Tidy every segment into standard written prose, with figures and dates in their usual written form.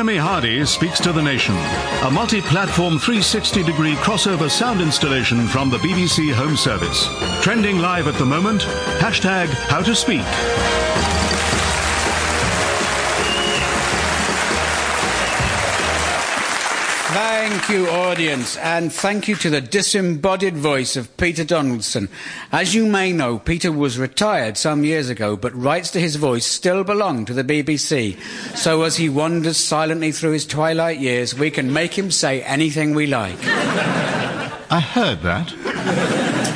Jeremy Hardy speaks to the nation, a multi-platform 360-degree crossover sound installation from the BBC Home Service. Trending live at the moment, hashtag How to Speak. Thank you, audience, and thank you to the disembodied voice of Peter Donaldson. As you may know, Peter was retired some years ago, but rights to his voice still belong to the BBC. So as he wanders silently through his twilight years, we can make him say anything we like. I heard that.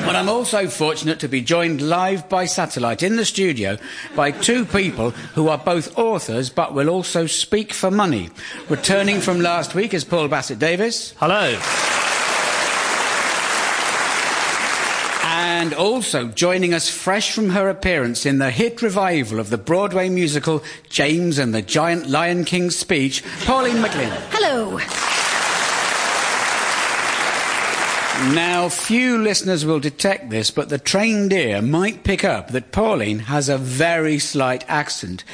But I'm also fortunate to be joined live by satellite in the studio by two people who are both authors but will also speak for money. Returning from last week is Paul Bassett Davies. Hello. And also joining us fresh from her appearance in the hit revival of the Broadway musical James and the Giant Lion King's Speech, Pauline McLynn. Hello. Now, few listeners will detect this, but the trained ear might pick up that Pauline has a very slight accent,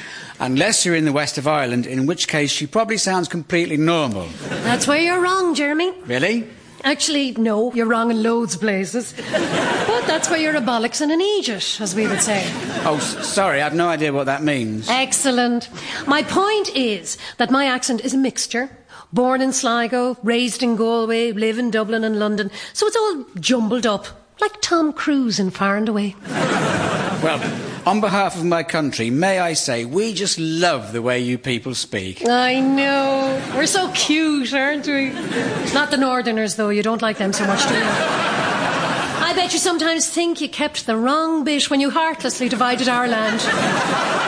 unless you're in the west of Ireland, in which case she probably sounds completely normal. That's where you're wrong, Jeremy. Really? Actually, no, you're wrong in loads of places. But that's where you're a bollocks and an idiot, as we would say. Oh, sorry, I've no idea what that means. Excellent. My point is that my accent is a mixture. Born in Sligo, raised in Galway, live in Dublin and London. So it's all jumbled up, like Tom Cruise in Far and Away. Well, on behalf of my country, may I say, we just love the way you people speak. I know. We're so cute, aren't we? Not the Northerners, though. You don't like them so much, do you? I bet you sometimes think you kept the wrong bit when you heartlessly divided our land.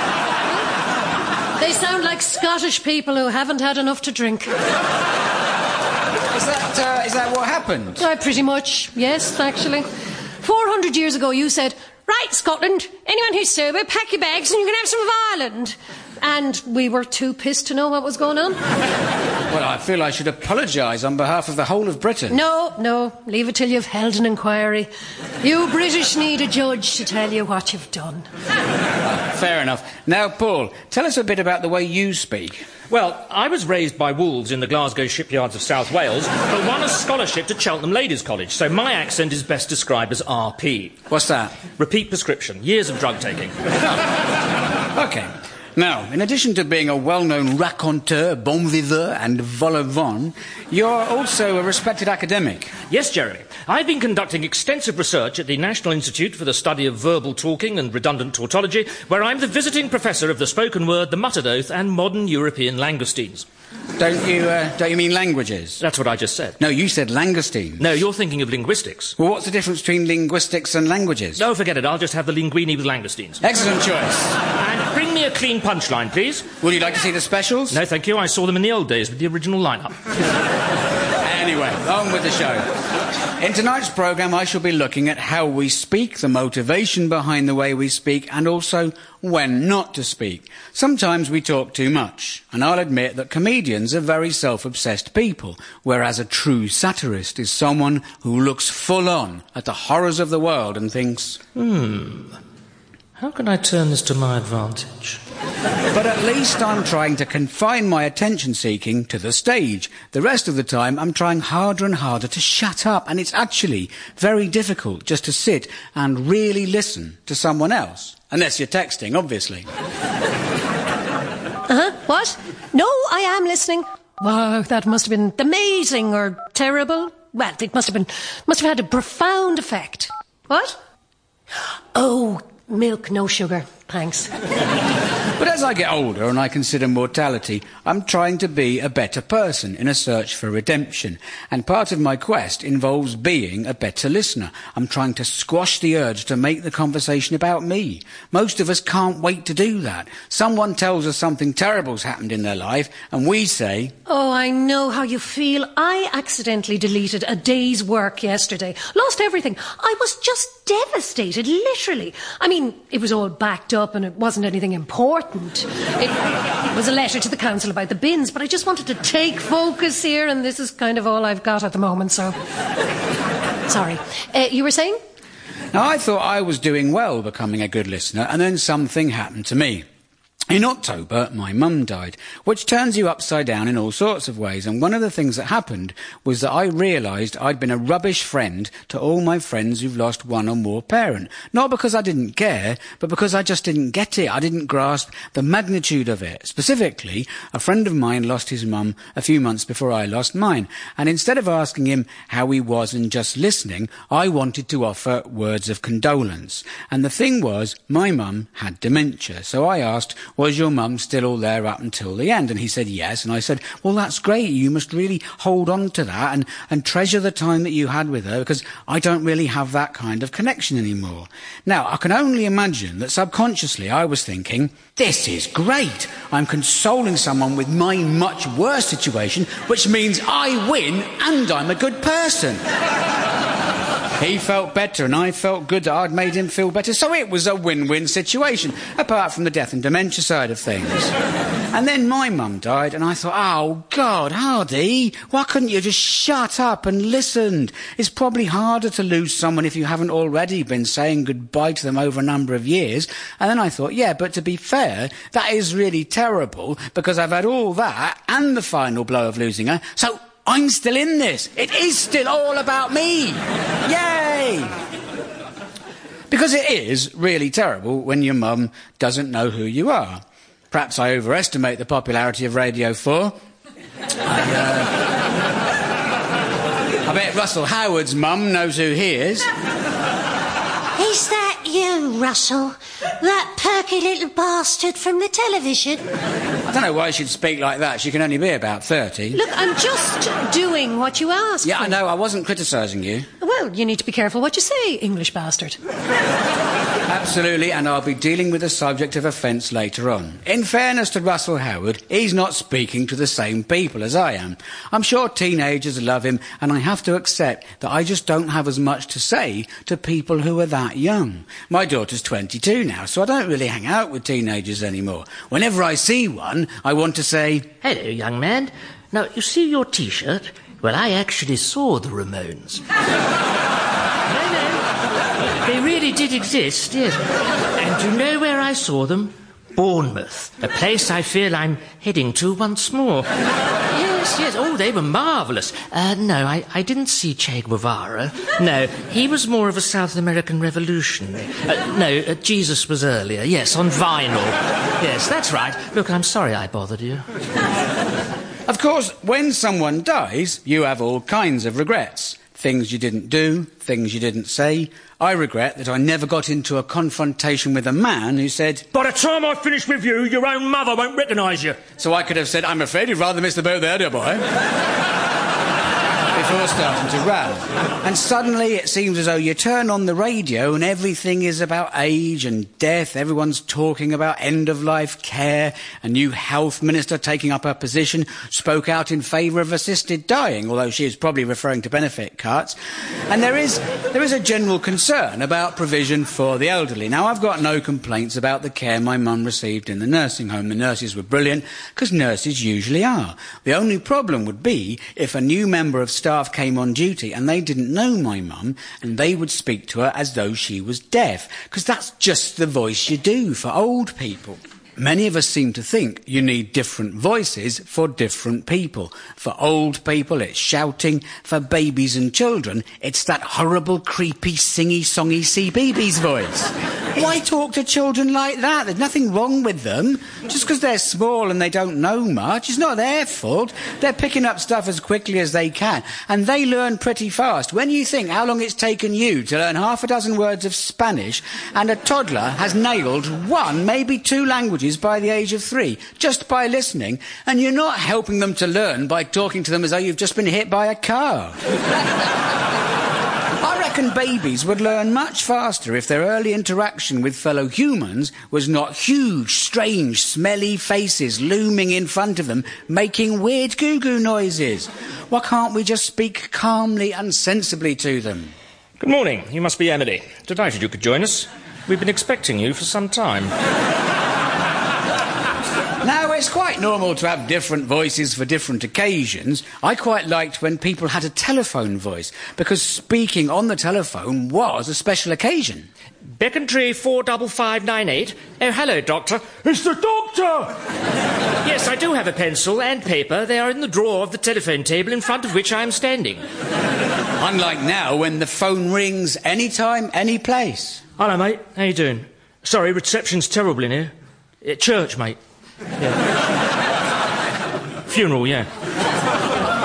They sound like Scottish people who haven't had enough to drink. Is that what happened? Pretty much, yes, actually. 400 years ago, you said, right, Scotland, anyone who's sober, pack your bags and you can have some of Ireland. And we were too pissed to know what was going on. Well, I feel I should apologise on behalf of the whole of Britain. No, leave it till you've held an inquiry. You British need a judge to tell you what you've done. Fair enough. Now, Paul, tell us a bit about the way you speak. Well, I was raised by wolves in the Glasgow shipyards of South Wales, but won a scholarship to Cheltenham Ladies' College, so my accent is best described as RP. What's that? Repeat prescription. Years of drug taking. OK. Now, in addition to being a well-known raconteur, bon viveur and vol au vent, you're also a respected academic. Yes, Jeremy. I've been conducting extensive research at the National Institute for the Study of Verbal Talking and Redundant Tautology, where I'm the visiting professor of the spoken word, the muttered oath and modern European langoustines. Don't you mean languages? That's what I just said. No, you said langoustines. No, you're thinking of linguistics. Well, what's the difference between linguistics and languages? Oh, forget it. I'll just have the linguini with langoustines. Excellent choice. And bring me a clean punchline, please. Would you like to see the specials? No, thank you. I saw them in the old days with the original lineup. Anyway, on with the show. In tonight's programme, I shall be looking at how we speak, the motivation behind the way we speak, and also when not to speak. Sometimes we talk too much, and I'll admit that comedians are very self-obsessed people, whereas a true satirist is someone who looks full-on at the horrors of the world and thinks, how can I turn this to my advantage? But at least I'm trying to confine my attention-seeking to the stage. The rest of the time, I'm trying harder and harder to shut up, and it's actually very difficult just to sit and really listen to someone else. Unless you're texting, obviously. What? No, I am listening. Wow, that must have been amazing or terrible. Well, it must have had a profound effect. What? Oh, milk, no sugar. Thanks. But as I get older and I consider mortality, I'm trying to be a better person in a search for redemption. And part of my quest involves being a better listener. I'm trying to squash the urge to make the conversation about me. Most of us can't wait to do that. Someone tells us something terrible's happened in their life and we say, oh, I know how you feel. I accidentally deleted a day's work yesterday. Lost everything. I was just devastated, literally. I mean, it was all backed up and it wasn't anything important. It was a letter to the council about the bins, but I just wanted to take focus here, and this is kind of all I've got at the moment, so... Sorry. You were saying? Now, I thought I was doing well becoming a good listener, and then something happened to me. In October, my mum died, which turns you upside down in all sorts of ways, and one of the things that happened was that I realised I'd been a rubbish friend to all my friends who've lost one or more parent. Not because I didn't care, but because I just didn't get it. I didn't grasp the magnitude of it. Specifically, a friend of mine lost his mum a few months before I lost mine, and instead of asking him how he was and just listening, I wanted to offer words of condolence. And the thing was, my mum had dementia, so I asked, was your mum still all there up until the end? And he said yes, and I said, well, that's great, you must really hold on to that and treasure the time that you had with her, because I don't really have that kind of connection anymore. Now, I can only imagine that subconsciously I was thinking, this is great, I'm consoling someone with my much worse situation, which means I win and I'm a good person. He felt better and I felt good that I'd made him feel better, so it was a win-win situation, apart from the death and dementia side of things. And then my mum died and I thought, oh, God, Hardy, why couldn't you just shut up and listen? It's probably harder to lose someone if you haven't already been saying goodbye to them over a number of years. And then I thought, yeah, but to be fair, that is really terrible, because I've had all that and the final blow of losing her, so I'm still in this. It is still all about me. Yay! Because it is really terrible when your mum doesn't know who you are. Perhaps I overestimate the popularity of Radio 4. I bet Russell Howard's mum knows who he is. Is that you, Russell? That perky little bastard from the television? I don't know why she'd speak like that. She can only be about 30. Look, I'm just doing what you asked. Yeah, I know. I wasn't criticising you. Well, you need to be careful what you say, English bastard. Absolutely, and I'll be dealing with the subject of offence later on. In fairness to Russell Howard, he's not speaking to the same people as I am. I'm sure teenagers love him, and I have to accept that I just don't have as much to say to people who are that young. My daughter's 22 now, so I don't really hang out with teenagers anymore. Whenever I see one, I want to say, hello, young man. Now, you see your T-shirt? Well, I actually saw the Ramones. No. They really did exist, yes. And you know where I saw them? Bournemouth, a place I feel I'm heading to once more. Yes, oh, they were marvellous. No, I didn't see Che Guevara. No, he was more of a South American revolutionary. Jesus was earlier, yes, on vinyl. Yes, that's right. Look, I'm sorry I bothered you. Of course, when someone dies, you have all kinds of regrets. Things you didn't do, things you didn't say. I regret that I never got into a confrontation with a man who said, by the time I finish with you, your own mother won't recognise you. So I could have said, I'm afraid you'd rather miss the boat there, dear boy. Before starting to row. And suddenly it seems as though you turn on the radio and everything is about age and death. Everyone's talking about end-of-life care. A new health minister taking up her position spoke out in favour of assisted dying, although she is probably referring to benefit cuts. And there is a general concern about provision for the elderly. Now, I've got no complaints about the care my mum received in the nursing home. The nurses were brilliant, because nurses usually are. The only problem would be if a new member of staff came on duty and they didn't know my mum, and they would speak to her as though she was deaf, because that's just the voice you do for old people. Many of us seem to think you need different voices for different people. For old people, it's shouting. For babies and children, it's that horrible, creepy, singy-songy CBeebies voice. Why talk to children like that? There's nothing wrong with them. Just because they're small and they don't know much, it's not their fault. They're picking up stuff as quickly as they can, and they learn pretty fast. When you think how long it's taken you to learn half a dozen words of Spanish, and a toddler has nailed one, maybe two languages by the age of 3, just by listening, and you're not helping them to learn by talking to them as though you've just been hit by a car. I reckon babies would learn much faster if their early interaction with fellow humans was not huge, strange, smelly faces looming in front of them, making weird goo-goo noises. Why can't we just speak calmly and sensibly to them? Good morning. You must be Emily. Delighted you could join us. We've been expecting you for some time. Now, it's quite normal to have different voices for different occasions. I quite liked when people had a telephone voice, because speaking on the telephone was a special occasion. Becontree 45598. Oh, hello, Doctor. It's the Doctor! Yes, I do have a pencil and paper. They are in the drawer of the telephone table in front of which I am standing. Unlike now, when the phone rings any time, any place. Hello, mate. How you doing? Sorry, reception's terrible in here. Church, mate. Yeah. Funeral, yeah.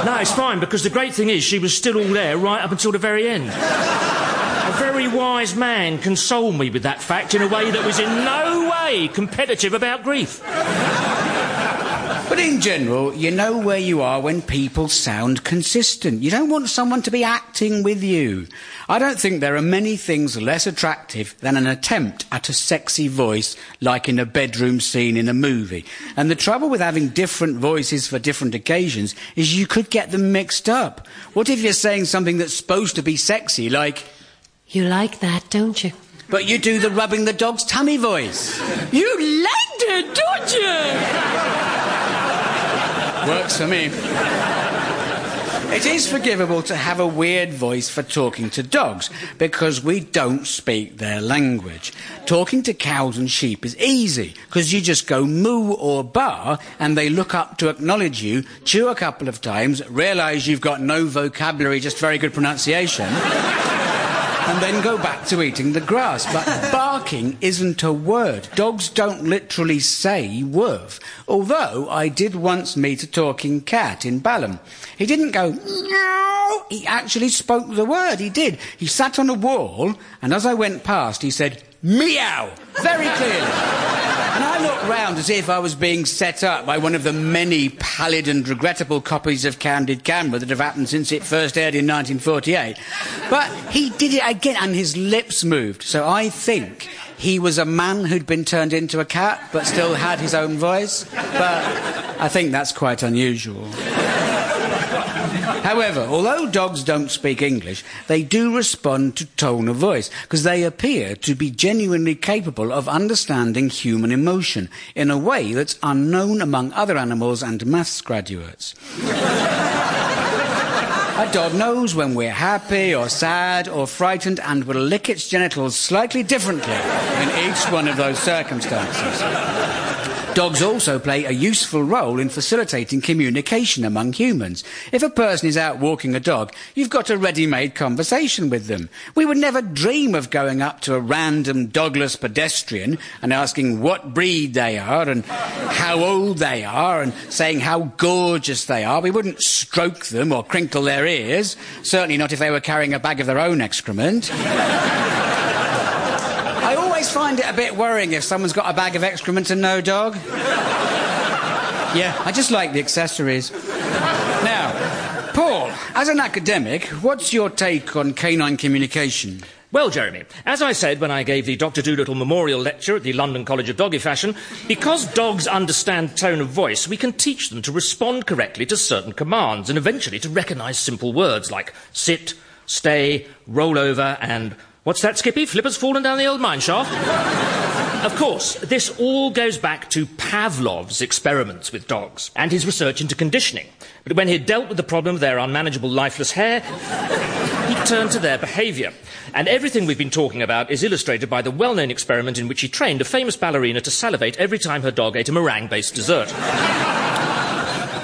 No, it's fine, because the great thing is she was still all there right up until the very end. A very wise man consoled me with that fact in a way that was in no way competitive about grief. But in general, you know where you are when people sound consistent. You don't want someone to be acting with you. I don't think there are many things less attractive than an attempt at a sexy voice, like in a bedroom scene in a movie. And the trouble with having different voices for different occasions is you could get them mixed up. What if you're saying something that's supposed to be sexy, like... You like that, don't you? But you do the rubbing the dog's tummy voice. You liked it, don't you? Works for me. It is forgivable to have a weird voice for talking to dogs, because we don't speak their language. Talking to cows and sheep is easy, because you just go moo or baa, and they look up to acknowledge you, chew a couple of times, realise you've got no vocabulary, just very good pronunciation... and then go back to eating the grass. But barking isn't a word. Dogs don't literally say woof. Although I did once meet a talking cat in Balham. He didn't go, meow. He actually spoke the word. He did. He sat on a wall, and as I went past, he said, meow, very clearly. And I looked round as if I was being set up by one of the many pallid and regrettable copies of Candid Camera that have happened since it first aired in 1948. But he did it again, and his lips moved. So I think he was a man who'd been turned into a cat but still had his own voice. But I think that's quite unusual. However, although dogs don't speak English, they do respond to tone of voice, because they appear to be genuinely capable of understanding human emotion in a way that's unknown among other animals and maths graduates. A dog knows when we're happy or sad or frightened, and will lick its genitals slightly differently in each one of those circumstances. Dogs also play a useful role in facilitating communication among humans. If a person is out walking a dog, you've got a ready-made conversation with them. We would never dream of going up to a random dogless pedestrian and asking what breed they are and how old they are and saying how gorgeous they are. We wouldn't stroke them or crinkle their ears, certainly not if they were carrying a bag of their own excrement. I always find it a bit worrying if someone's got a bag of excrement and no dog. Yeah, I just like the accessories. Now, Paul, as an academic, what's your take on canine communication? Well, Jeremy, as I said when I gave the Dr. Doolittle Memorial Lecture at the London College of Doggy Fashion, because dogs understand tone of voice, we can teach them to respond correctly to certain commands and eventually to recognise simple words like sit, stay, roll over and... What's that, Skippy? Flipper's fallen down the old mine shaft? Of course, this all goes back to Pavlov's experiments with dogs and his research into conditioning. But when he dealt with the problem of their unmanageable lifeless hair, he turned to their behaviour. And everything we've been talking about is illustrated by the well-known experiment in which he trained a famous ballerina to salivate every time her dog ate a meringue-based dessert.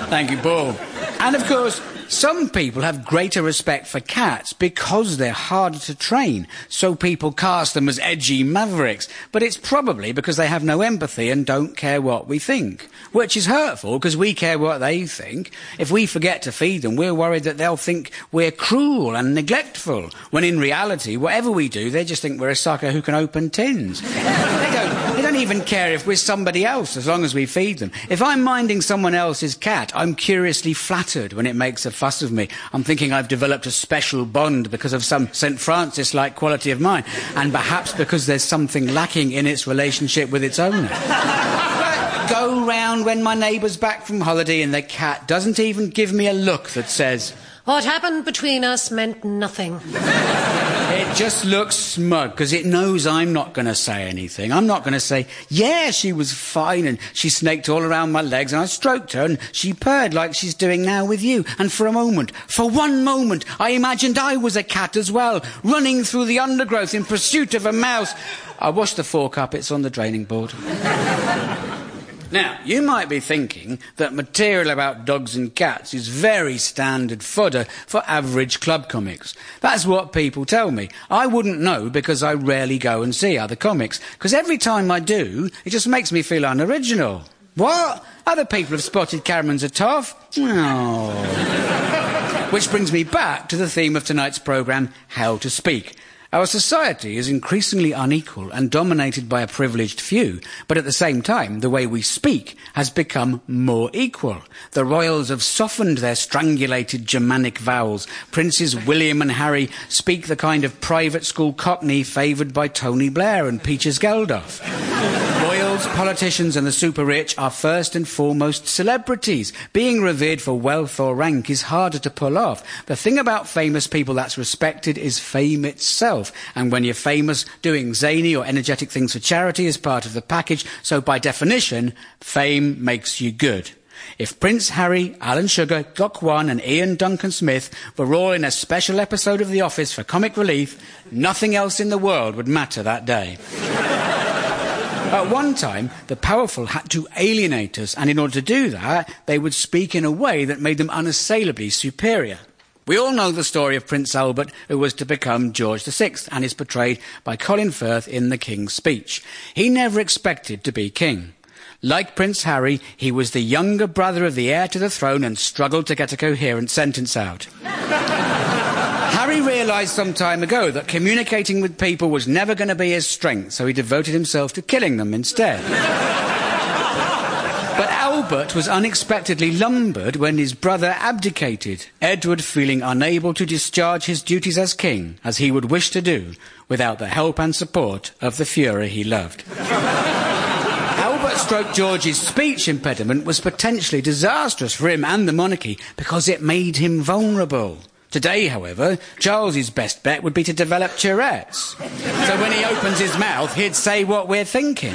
Thank you, Paul. And of course... some people have greater respect for cats because they're harder to train, so people cast them as edgy mavericks. But it's probably because they have no empathy and don't care what we think, which is hurtful because we care what they think. If we forget to feed them, we're worried that they'll think we're cruel and neglectful, when in reality, whatever we do, they just think we're a sucker who can open tins. They don't even care if we're somebody else, as long as we feed them. If I'm minding someone else's cat, I'm curiously flattered when it makes a fuss of me. I'm thinking I've developed a special bond because of some St. Francis-like quality of mine, and perhaps because there's something lacking in its relationship with its owner. But go round when my neighbour's back from holiday and the cat doesn't even give me a look that says, what happened between us meant nothing. It It just looks smug because it knows I'm not going to say anything. I'm not going to say, yeah, she was fine and she snaked all around my legs and I stroked her and she purred like she's doing now with you. And for a moment, for one moment, I imagined I was a cat as well, running through the undergrowth in pursuit of a mouse. I washed the fork up, it's on the draining board. Now, you might be thinking that material about dogs and cats is very standard fodder for average club comics. That's what people tell me. I wouldn't know because I rarely go and see other comics, because every time I do, it just makes me feel unoriginal. What? Other people have spotted Cameron's a toff? Oh. Which brings me back to the theme of tonight's programme, How to Speak. Our society is increasingly unequal and dominated by a privileged few, but at the same time, the way we speak has become more equal. The royals have softened their strangulated Germanic vowels. Princes William and Harry speak the kind of private school cockney favoured by Tony Blair and Peaches Geldof. Royals, politicians and the super-rich are first and foremost celebrities. Being revered for wealth or rank is harder to pull off. The thing about famous people that's respected is fame itself. And when you're famous, doing zany or energetic things for charity is part of the package, so by definition, fame makes you good. If Prince Harry, Alan Sugar, Gok Wan and Ian Duncan Smith were all in a special episode of The Office for comic relief, nothing else in the world would matter that day. At one time, the powerful had to alienate us, and in order to do that, they would speak in a way that made them unassailably superior. We all know the story of Prince Albert, who was to become George VI and is portrayed by Colin Firth in The King's Speech. He never expected to be king. Like Prince Harry, he was the younger brother of the heir to the throne and struggled to get a coherent sentence out. Harry realised some time ago that communicating with people was never going to be his strength, so he devoted himself to killing them instead. But Albert was unexpectedly lumbered when his brother abdicated, Edward feeling unable to discharge his duties as king, as he would wish to do, without the help and support of the Führer he loved. Albert/George's George's speech impediment was potentially disastrous for him and the monarchy because it made him vulnerable. Today, however, Charles's best bet would be to develop Tourette's. So when he opens his mouth, he'd say what we're thinking.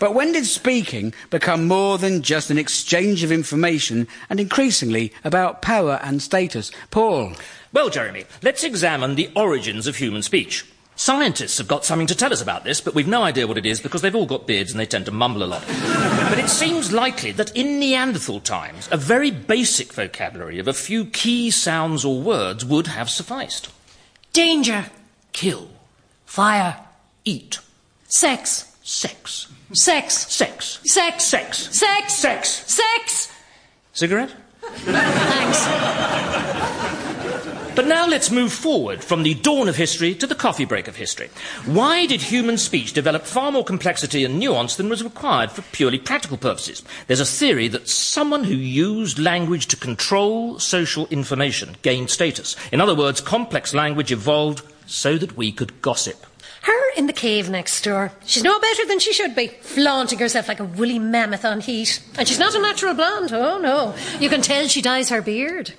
But when did speaking become more than just an exchange of information and increasingly about power and status? Paul? Well, Jeremy, let's examine the origins of human speech. Scientists have got something to tell us about this, but we've no idea what it is because they've all got beards and they tend to mumble a lot. But it seems likely that in Neanderthal times, a very basic vocabulary of a few key sounds or words would have sufficed. Danger. Kill. Fire. Eat. Sex. Sex. Sex. Sex. Sex. Sex. Sex. Sex. Sex. Cigarette? Thanks. But now let's move forward from the dawn of history to the coffee break of history. Why did human speech develop far more complexity and nuance than was required for purely practical purposes? There's a theory that someone who used language to control social information gained status. In other words, complex language evolved so that we could gossip. Her in the cave next door. She's no better than she should be, flaunting herself like a woolly mammoth on heat. And she's not a natural blonde, oh no. You can tell she dyes her beard.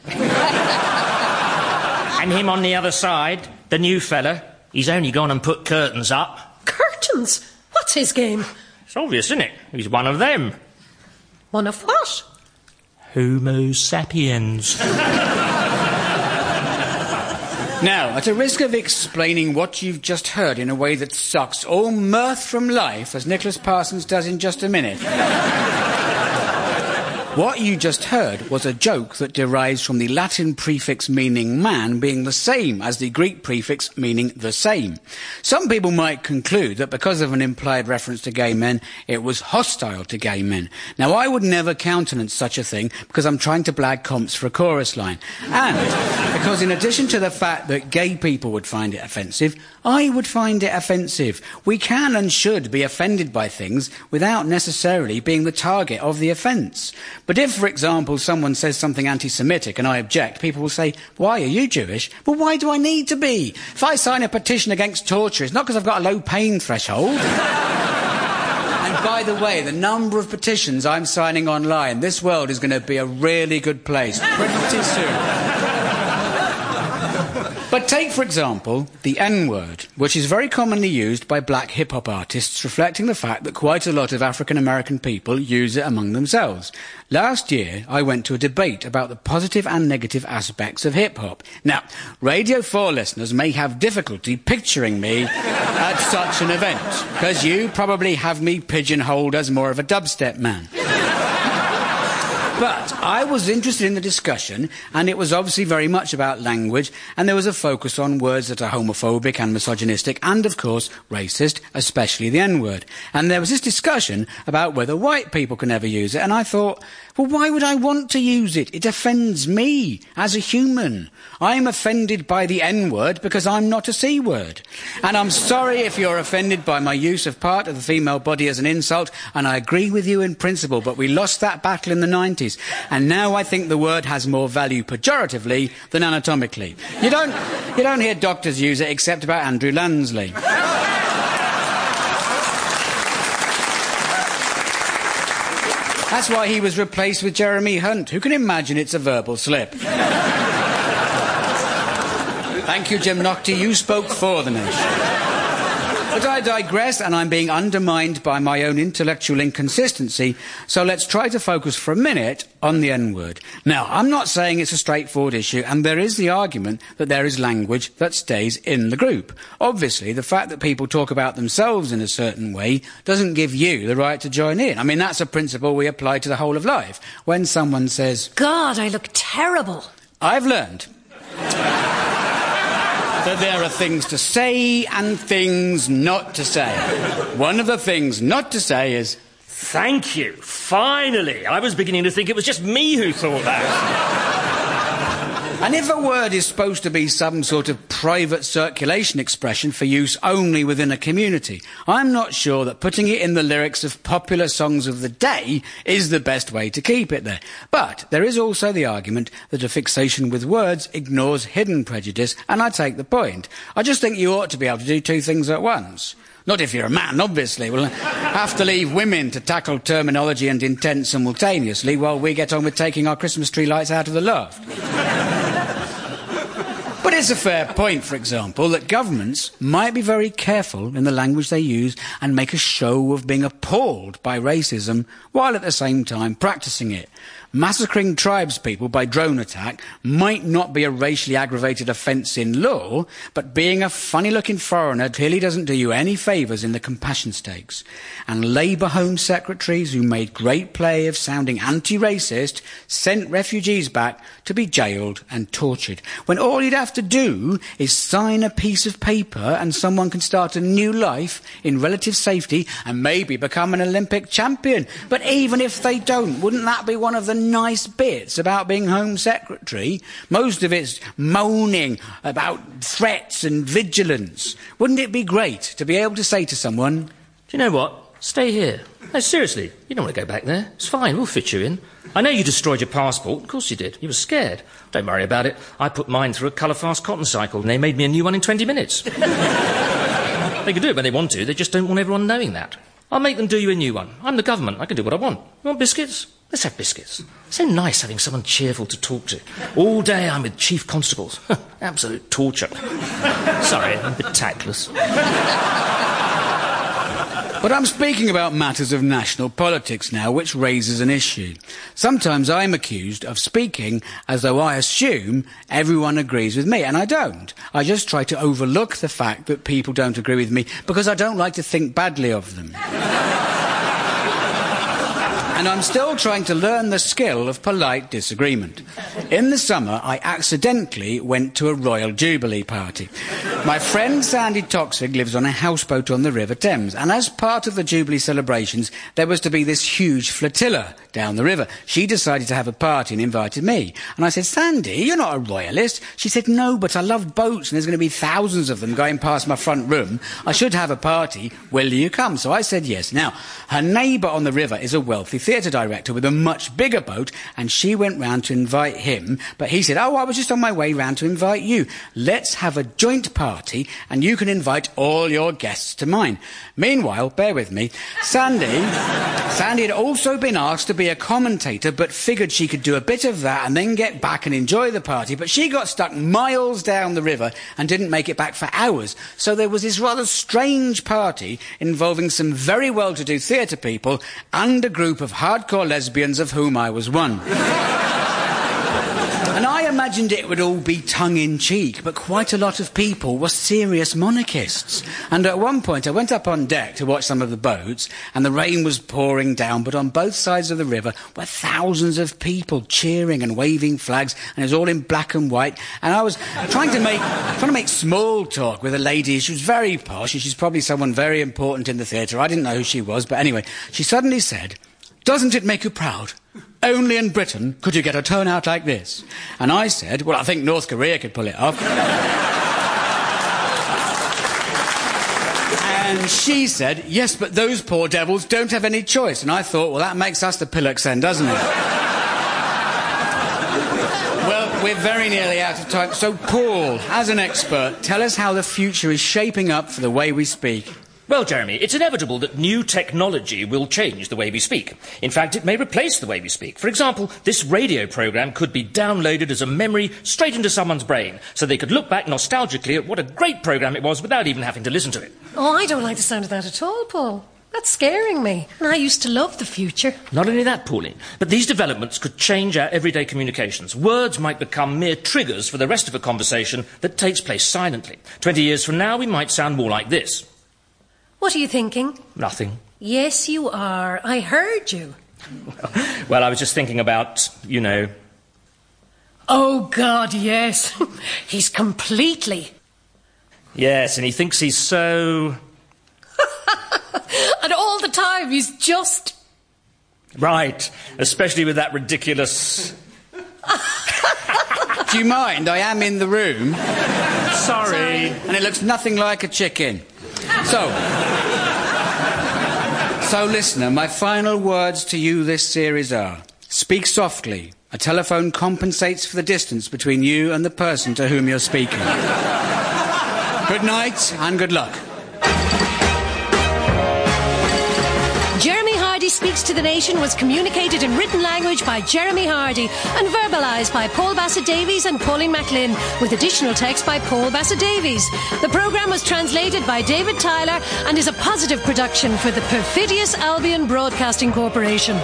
And him on the other side, the new fella, he's only gone and put curtains up. Curtains? What's his game? It's obvious, isn't it? He's one of them. One of what? Homo sapiens. Now, at a risk of explaining what you've just heard in a way that sucks all mirth from life, as Nicholas Parsons does in just a minute, what you just heard was a joke that derives from the Latin prefix meaning man being the same as the Greek prefix meaning the same. Some people might conclude that because of an implied reference to gay men, it was hostile to gay men. Now, I would never countenance such a thing because I'm trying to blag comps for a chorus line. And because in addition to the fact that gay people would find it offensive, I would find it offensive. We can and should be offended by things without necessarily being the target of the offence. But if, for example, someone says something anti-Semitic and I object, people will say, why are you Jewish? Well, why do I need to be? If I sign a petition against torture, it's not because I've got a low pain threshold. And by the way, the number of petitions I'm signing online, this world is going to be a really good place pretty soon. But take, for example, the N-word, which is very commonly used by black hip-hop artists, reflecting the fact that quite a lot of African-American people use it among themselves. Last year, I went to a debate about the positive and negative aspects of hip-hop. Now, Radio 4 listeners may have difficulty picturing me at such an event, because you probably have me pigeonholed as more of a dubstep man. But I was interested in the discussion, and it was obviously very much about language, and there was a focus on words that are homophobic and misogynistic and, of course, racist, especially the N-word. And there was this discussion about whether white people can ever use it, and I thought, well, why would I want to use it? It offends me as a human. I'm offended by the N-word because I'm not a C-word. And I'm sorry if you're offended by my use of part of the female body as an insult, and I agree with you in principle, but we lost that battle in the 90s. And now I think the word has more value pejoratively than anatomically. You don't hear doctors use it except about Andrew Lansley. That's why he was replaced with Jeremy Hunt. Who can imagine it's a verbal slip? Thank you, Jim Nocte. You spoke for the nation. But I digress, and I'm being undermined by my own intellectual inconsistency, so let's try to focus for a minute on the N-word. Now, I'm not saying it's a straightforward issue, and there is the argument that there is language that stays in the group. Obviously, the fact that people talk about themselves in a certain way doesn't give you the right to join in. I mean, that's a principle we apply to the whole of life. When someone says, God, I look terrible, I've learned that there are things to say and things not to say. One of the things not to say is, thank you, finally. I was beginning to think it was just me who thought that. And if a word is supposed to be some sort of private circulation expression for use only within a community, I'm not sure that putting it in the lyrics of popular songs of the day is the best way to keep it there. But there is also the argument that a fixation with words ignores hidden prejudice, and I take the point. I just think you ought to be able to do two things at once. Not if you're a man, obviously. We'll have to leave women to tackle terminology and intent simultaneously while we get on with taking our Christmas tree lights out of the loft. But it's a fair point, for example, that governments might be very careful in the language they use and make a show of being appalled by racism while at the same time practising it. Massacring tribespeople by drone attack might not be a racially aggravated offence in law, but being a funny-looking foreigner clearly doesn't do you any favours in the compassion stakes. And Labour Home Secretaries who made great play of sounding anti-racist sent refugees back to be jailed and tortured, when all you'd have to do is sign a piece of paper and someone can start a new life in relative safety and maybe become an Olympic champion. But even if they don't, wouldn't that be one of the nice bits about being Home Secretary? Most of it's moaning about threats and vigilance. Wouldn't it be great to be able to say to someone, do you know what? Stay here. No, seriously, you don't want to go back there. It's fine, we'll fit you in. I know you destroyed your passport. Of course you did. You were scared. Don't worry about it. I put mine through a colour-fast cotton cycle and they made me a new one in 20 minutes. They can do it when they want to. They just don't want everyone knowing that. I'll make them do you a new one. I'm the government. I can do what I want. You want biscuits? Let's have biscuits. So nice having someone cheerful to talk to. All day I'm with chief constables. Absolute torture. Sorry, I'm a bit tactless. But I'm speaking about matters of national politics now, which raises an issue. Sometimes I'm accused of speaking as though I assume everyone agrees with me, and I don't. I just try to overlook the fact that people don't agree with me because I don't like to think badly of them. And I'm still trying to learn the skill of polite disagreement. In the summer, I accidentally went to a Royal Jubilee party. My friend Sandy Toksvig lives on a houseboat on the River Thames, and as part of the Jubilee celebrations, there was to be this huge flotilla down the river. She decided to have a party and invited me. And I said, Sandy, you're not a royalist. She said, no, but I love boats, and there's going to be thousands of them going past my front room. I should have a party. Will you come? So I said yes. Now, her neighbour on the river is a wealthy theatre director with a much bigger boat, and she went round to invite him, but he said, oh, I was just on my way round to invite you. Let's have a joint party and you can invite all your guests to mine. Meanwhile, bear with me, Sandy had also been asked to be a commentator, but figured she could do a bit of that and then get back and enjoy the party. But she got stuck miles down the river and didn't make it back for hours. So there was this rather strange party involving some very well-to-do theatre people and a group of hardcore lesbians, of whom I was one. And I imagined it would all be tongue-in-cheek, but quite a lot of people were serious monarchists. And at one point, I went up on deck to watch some of the boats, and the rain was pouring down, but on both sides of the river were thousands of people cheering and waving flags, and it was all in black and white. And I was trying to make small talk with a lady. She was very posh, and she's probably someone very important in the theatre. I didn't know who she was, but anyway, she suddenly said, "Doesn't it make you proud? Only in Britain could you get a turnout like this." And I said, "Well, I think North Korea could pull it off." And she said, "Yes, but those poor devils don't have any choice." And I thought, well, that makes us the pillocks then, doesn't it? Well, we're very nearly out of time. So, Paul, as an expert, tell us how the future is shaping up for the way we speak. Well, Jeremy, it's inevitable that new technology will change the way we speak. In fact, it may replace the way we speak. For example, this radio programme could be downloaded as a memory straight into someone's brain, so they could look back nostalgically at what a great programme it was without even having to listen to it. Oh, I don't like the sound of that at all, Paul. That's scaring me. And I used to love the future. Not only that, Pauline, but these developments could change our everyday communications. Words might become mere triggers for the rest of a conversation that takes place silently. 20 years from now, we might sound more like this. What are you thinking? Nothing. Yes, you are. I heard you. Well, I was just thinking about, you know... Oh, God, yes. He's completely... Yes, and he thinks he's so... And all the time he's just... Right, especially with that ridiculous... Do you mind? I am in the room. Sorry. And it looks nothing like a chicken. So, listener, my final words to you this series are, speak softly. A telephone compensates for the distance between you and the person to whom you're speaking. Good night and good luck. Jeremy Hardy Speaks to the Nation was communicated in written language by Jeremy Hardy and verbalised by Paul Bassett Davies and Pauline McLynn, with additional text by Paul Bassett Davies. The programme was translated by David Tyler and is a Positive production for the Perfidious Albion Broadcasting Corporation.